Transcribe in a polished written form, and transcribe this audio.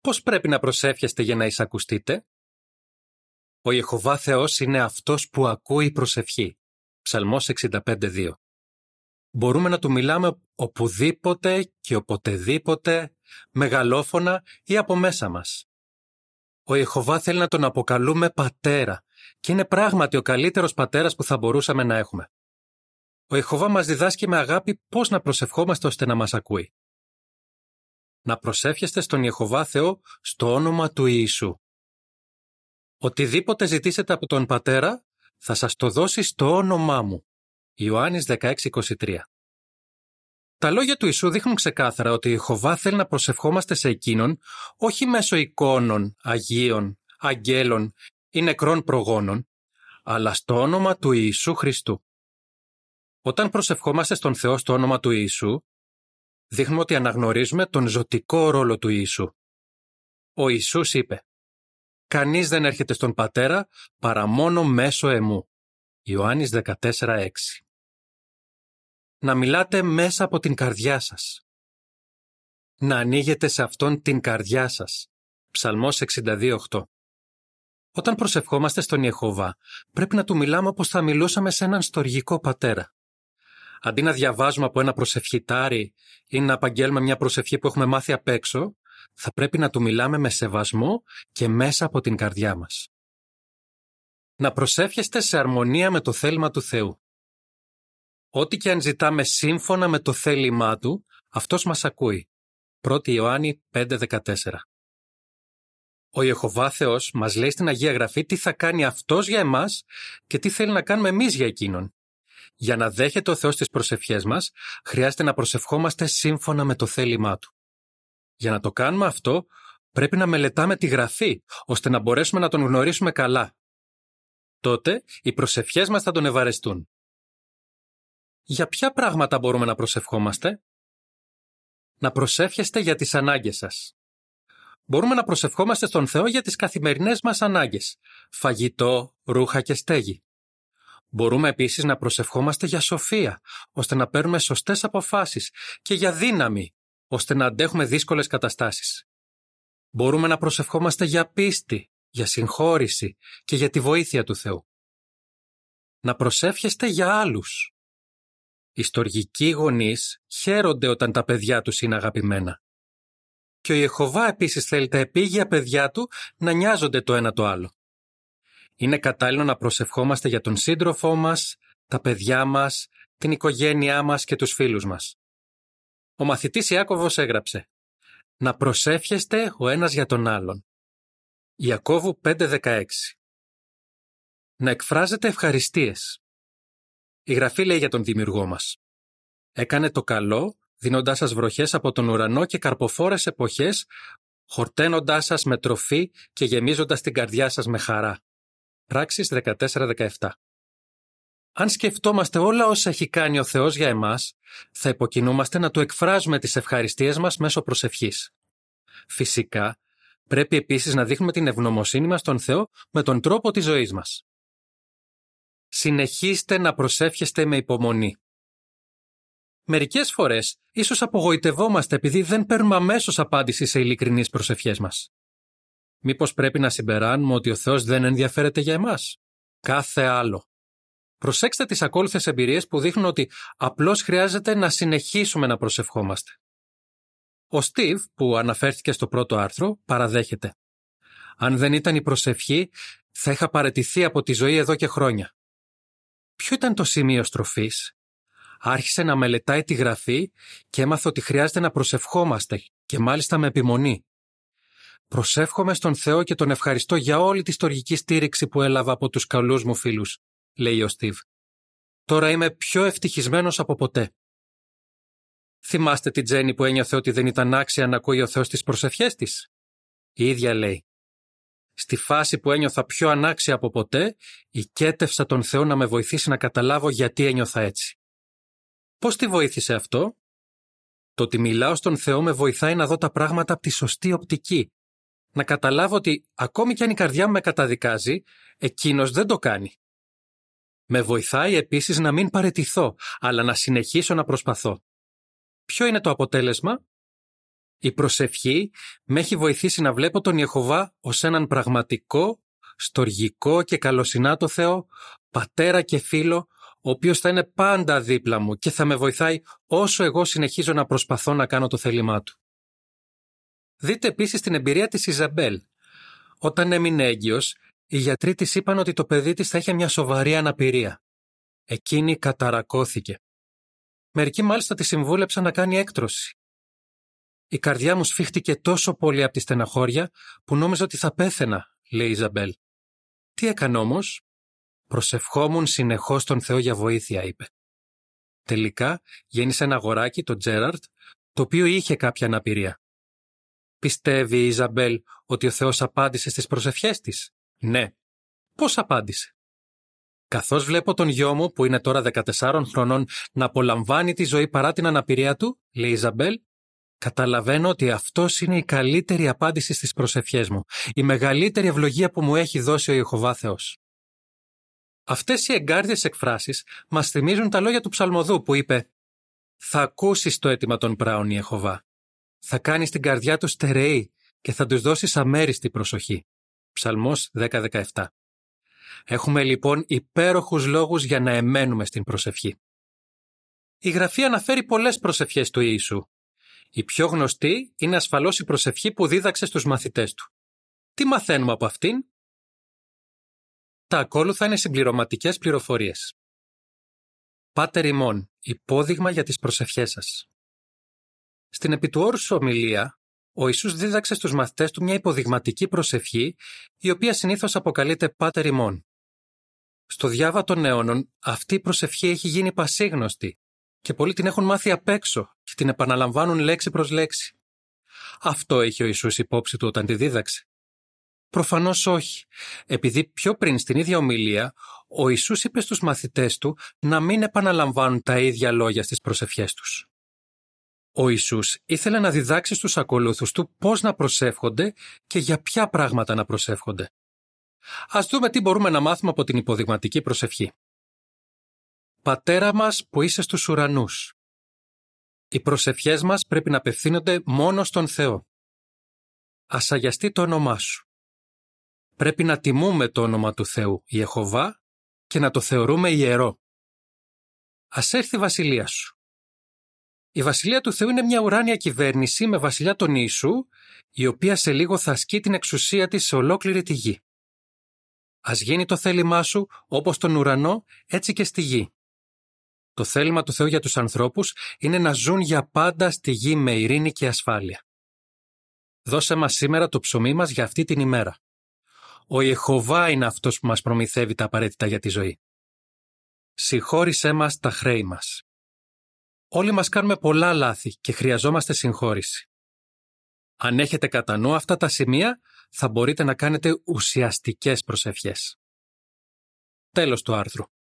πώς πρέπει να προσεύχεστε για να εισακουστείτε? Ο Ιεχωβά Θεός είναι αυτός που ακούει προσευχή. Ψαλμός 65:2. Μπορούμε να του μιλάμε οπουδήποτε και οποτεδήποτε, μεγαλόφωνα ή από μέσα μας. Ο Ιεχωβά θέλει να τον αποκαλούμε πατέρα και είναι πράγματι ο καλύτερος πατέρας που θα μπορούσαμε να έχουμε. Ο Ιεχωβά μας διδάσκει με αγάπη πώς να προσευχόμαστε ώστε να μας ακούει. Να προσεύχεστε στον Ιεχωβά Θεό στο όνομα του Ιησού. Οτιδήποτε ζητήσετε από τον Πατέρα, θα σας το δώσει στο όνομά μου. Ιωάννης 16:23. Τα λόγια του Ιησού δείχνουν ξεκάθαρα ότι η Ιεχωβά θέλει να προσευχόμαστε σε εκείνον, όχι μέσω εικόνων, αγίων, αγγέλων ή νεκρών προγόνων, αλλά στο όνομα του Ιησού Χριστού. Όταν προσευχόμαστε στον Θεό στο όνομα του Ιησού, δείχνουμε ότι αναγνωρίζουμε τον ζωτικό ρόλο του Ιησού. Ο Ιησούς είπε: «Κανείς δεν έρχεται στον Πατέρα παρά μόνο μέσω εμού». Ιωάννης 14:6. Να μιλάτε μέσα από την καρδιά σας. Να ανοίγετε σε αυτόν την καρδιά σας. Ψαλμός 62:8. Όταν προσευχόμαστε στον Ιεχωβά, πρέπει να του μιλάμε όπως θα μιλούσαμε σε έναν στοργικό πατέρα. Αντί να διαβάζουμε από ένα προσευχητάρι ή να απαγγέλουμε μια προσευχή που έχουμε μάθει απ' έξω, θα πρέπει να του μιλάμε με σεβασμό και μέσα από την καρδιά μας. Να προσεύχεστε σε αρμονία με το θέλημα του Θεού. Ό,τι και αν ζητάμε σύμφωνα με το θέλημά Του, αυτός μας ακούει. 1 Ιωάννη 5:14. Ο Ιεχωβά Θεός μας λέει στην Αγία Γραφή τι θα κάνει Αυτός για εμάς και τι θέλει να κάνουμε εμείς για Εκείνον. Για να δέχεται ο Θεός τις προσευχές μας, χρειάζεται να προσευχόμαστε σύμφωνα με το θέλημά Του. Για να το κάνουμε αυτό, πρέπει να μελετάμε τη Γραφή, ώστε να μπορέσουμε να Τον γνωρίσουμε καλά. Τότε οι προσευχές μας θα Τον ευαρεστούν. Για ποια πράγματα μπορούμε να προσευχόμαστε? Να προσεύχεστε για τις ανάγκες σας. Μπορούμε να προσευχόμαστε στον Θεό για τις καθημερινές μας ανάγκες, φαγητό, ρούχα και στέγη. Μπορούμε επίσης να προσευχόμαστε για σοφία, ώστε να παίρνουμε σωστές αποφάσεις και για δύναμη, ώστε να αντέχουμε δύσκολες καταστάσεις. Μπορούμε να προσευχόμαστε για πίστη, για συγχώρηση και για τη βοήθεια του Θεού. Να προσεύχεστε για άλλους. Οι στοργικοί γονείς χαίρονται όταν τα παιδιά τους είναι αγαπημένα. Και ο Ιεχωβά επίσης θέλει τα επίγεια παιδιά του να νοιάζονται το ένα το άλλο. Είναι κατάλληλο να προσευχόμαστε για τον σύντροφό μας, τα παιδιά μας, την οικογένειά μας και τους φίλους μας. Ο μαθητής Ιάκωβος έγραψε: «Να προσεύχεστε ο ένας για τον άλλον». Ιακώβου 5:16. Να εκφράζετε ευχαριστίες. Η Γραφή λέει για τον Δημιουργό μας: «Έκανε το καλό, δίνοντάς σας βροχές από τον ουρανό και καρποφόρες εποχές, χορταίνοντάς σας με τροφή και γεμίζοντας την καρδιά σας με χαρά». Πράξεις 14:17. Αν σκεφτόμαστε όλα όσα έχει κάνει ο Θεός για εμάς, θα υποκινούμαστε να Του εκφράζουμε τις ευχαριστίες μας μέσω προσευχής. Φυσικά, πρέπει επίσης να δείχνουμε την ευγνωμοσύνη μας στον Θεό με τον τρόπο της ζωής μας. Συνεχίστε να προσεύχεστε με υπομονή. Μερικές φορές, ίσως απογοητευόμαστε επειδή δεν παίρνουμε αμέσως απάντηση σε ειλικρινείς προσευχές μας. Μήπως πρέπει να συμπεράνουμε ότι ο Θεός δεν ενδιαφέρεται για εμάς? Κάθε άλλο. Προσέξτε τις ακόλουθες εμπειρίες που δείχνουν ότι απλώς χρειάζεται να συνεχίσουμε να προσευχόμαστε. Ο Στίβ, που αναφέρθηκε στο πρώτο άρθρο, παραδέχεται: «Αν δεν ήταν η προσευχή, θα είχα παραιτηθεί από τη ζωή εδώ και χρόνια». Ποιο ήταν το σημείο στροφής? Άρχισε να μελετάει τη Γραφή και έμαθε ότι χρειάζεται να προσευχόμαστε, και μάλιστα με επιμονή. «Προσεύχομαι στον Θεό και τον ευχαριστώ για όλη τη στοργική στήριξη που έλαβα από τους καλούς μου φίλους», λέει ο Στίβ. «Τώρα είμαι πιο ευτυχισμένος από ποτέ». Θυμάστε την Τζένι που ένιωθε ότι δεν ήταν άξια να ακούει ο Θεός τις προσευχές της? Η ίδια λέει: «Στη φάση που ένιωθα πιο ανάξια από ποτέ, ικέτευσα τον Θεό να με βοηθήσει να καταλάβω γιατί ένιωθα έτσι». Πώς τη βοήθησε αυτό? Το ότι μιλάω στον Θεό με βοηθάει να δω τα πράγματα από τη σωστή οπτική. Να καταλάβω ότι ακόμη κι αν η καρδιά μου με καταδικάζει, εκείνος δεν το κάνει. Με βοηθάει επίσης να μην παραιτηθώ, αλλά να συνεχίσω να προσπαθώ. Ποιο είναι το αποτέλεσμα? Η προσευχή με έχει βοηθήσει να βλέπω τον Ιεχωβά ως έναν πραγματικό, στοργικό και καλοσυνάτο Θεό, πατέρα και φίλο, ο οποίος θα είναι πάντα δίπλα μου και θα με βοηθάει όσο εγώ συνεχίζω να προσπαθώ να κάνω το θέλημά του. Δείτε επίσης την εμπειρία της Ιζαμπέλ. Όταν έμεινε έγκυος, οι γιατροί της είπαν ότι το παιδί της θα είχε μια σοβαρή αναπηρία. Εκείνη καταρακώθηκε. Μερικοί μάλιστα τη συμβούλεψαν να κάνει έκτρωση. «Η καρδιά μου σφίχτηκε τόσο πολύ από τη στεναχώρια που νόμιζα ότι θα πέθαινα», λέει η Ιζαμπέλ. «Τι έκανε όμως?» «Προσευχόμουν συνεχώς τον Θεό για βοήθεια», είπε. Τελικά γέννησε ένα αγοράκι, τον Τζέραρτ, το οποίο είχε κάποια αναπηρία. Πιστεύει η Ιζαμπέλ ότι ο Θεός απάντησε στις προσευχές της? Ναι. Πώς απάντησε? «Καθώς βλέπω τον γιο μου, που είναι τώρα 14 χρονών, να απολαμβάνει τη ζωή παρά την αναπηρία του», λέει η Ιζαμπέλ, «καταλαβαίνω ότι αυτός είναι η καλύτερη απάντηση στις προσευχές μου, η μεγαλύτερη ευλογία που μου έχει δώσει ο Ιεχωβά Θεός». Αυτές οι εγκάρδιες εκφράσεις μας θυμίζουν τα λόγια του Ψαλμοδού που είπε «Θα ακούσεις το αίτημα των πράων, Ιεχωβά. Θα κάνεις την καρδιά τους στερεή και θα τους δώσεις αμέριστη προσοχή». Ψαλμός 10-17. Έχουμε λοιπόν υπέροχους λόγους για να εμένουμε στην προσευχή. Η Γραφή αναφέρει πολλές προσευχές του Ιησού. Η πιο γνωστή είναι ασφαλώς η προσευχή που δίδαξε στους μαθητές του. Τι μαθαίνουμε από αυτήν? Τα ακόλουθα είναι συμπληρωματικές πληροφορίες. Πάτερ ημών, υπόδειγμα για τις προσευχές σας. Στην επί του όρου ομιλία, ο Ιησούς δίδαξε στους μαθητές του μια υποδειγματική προσευχή, η οποία συνήθως αποκαλείται Πάτερ ημών. Στο διάβα των αιώνων, αυτή η προσευχή έχει γίνει πασίγνωστη και πολλοί την έχουν μάθει απ' έξω και την επαναλαμβάνουν λέξη προς λέξη. Αυτό είχε ο Ιησούς υπόψη του όταν τη δίδαξε? Προφανώς όχι, επειδή πιο πριν στην ίδια ομιλία, ο Ιησούς είπε στους μαθητές του να μην επαναλαμβάνουν τα ίδια λόγια στις προσευχές τους. Ο Ιησούς ήθελε να διδάξει στους ακολούθους του πώς να προσεύχονται και για ποια πράγματα να προσεύχονται. Ας δούμε τι μπορούμε να μάθουμε από την υποδειγματική προσευχή. «Πατέρα μας που είσαι στους ουρανούς». Οι προσευχές μας πρέπει να απευθύνονται μόνο στον Θεό. «Ας αγιαστεί το όνομά σου». Πρέπει να τιμούμε το όνομα του Θεού, Ιεχωβά, και να το θεωρούμε ιερό. «Ας έρθει η βασιλεία σου». Η βασιλεία του Θεού είναι μια ουράνια κυβέρνηση με βασιλιά τον Ιησού, η οποία σε λίγο θα ασκεί την εξουσία της σε ολόκληρη τη γη. «Ας γίνει το θέλημά σου όπως τον ουρανό, έτσι και στη γη». Το θέλημα του Θεού για τους ανθρώπους είναι να ζουν για πάντα στη γη με ειρήνη και ασφάλεια. «Δώσε μας σήμερα το ψωμί μας για αυτή την ημέρα». Ο Ιεχωβά είναι αυτός που μας προμηθεύει τα απαραίτητα για τη ζωή. «Συγχώρησέ μας τα χρέη μας». Όλοι μας κάνουμε πολλά λάθη και χρειαζόμαστε συγχώρηση. Αν έχετε κατά νου αυτά τα σημεία, θα μπορείτε να κάνετε ουσιαστικές προσευχές. Τέλος του άρθρου.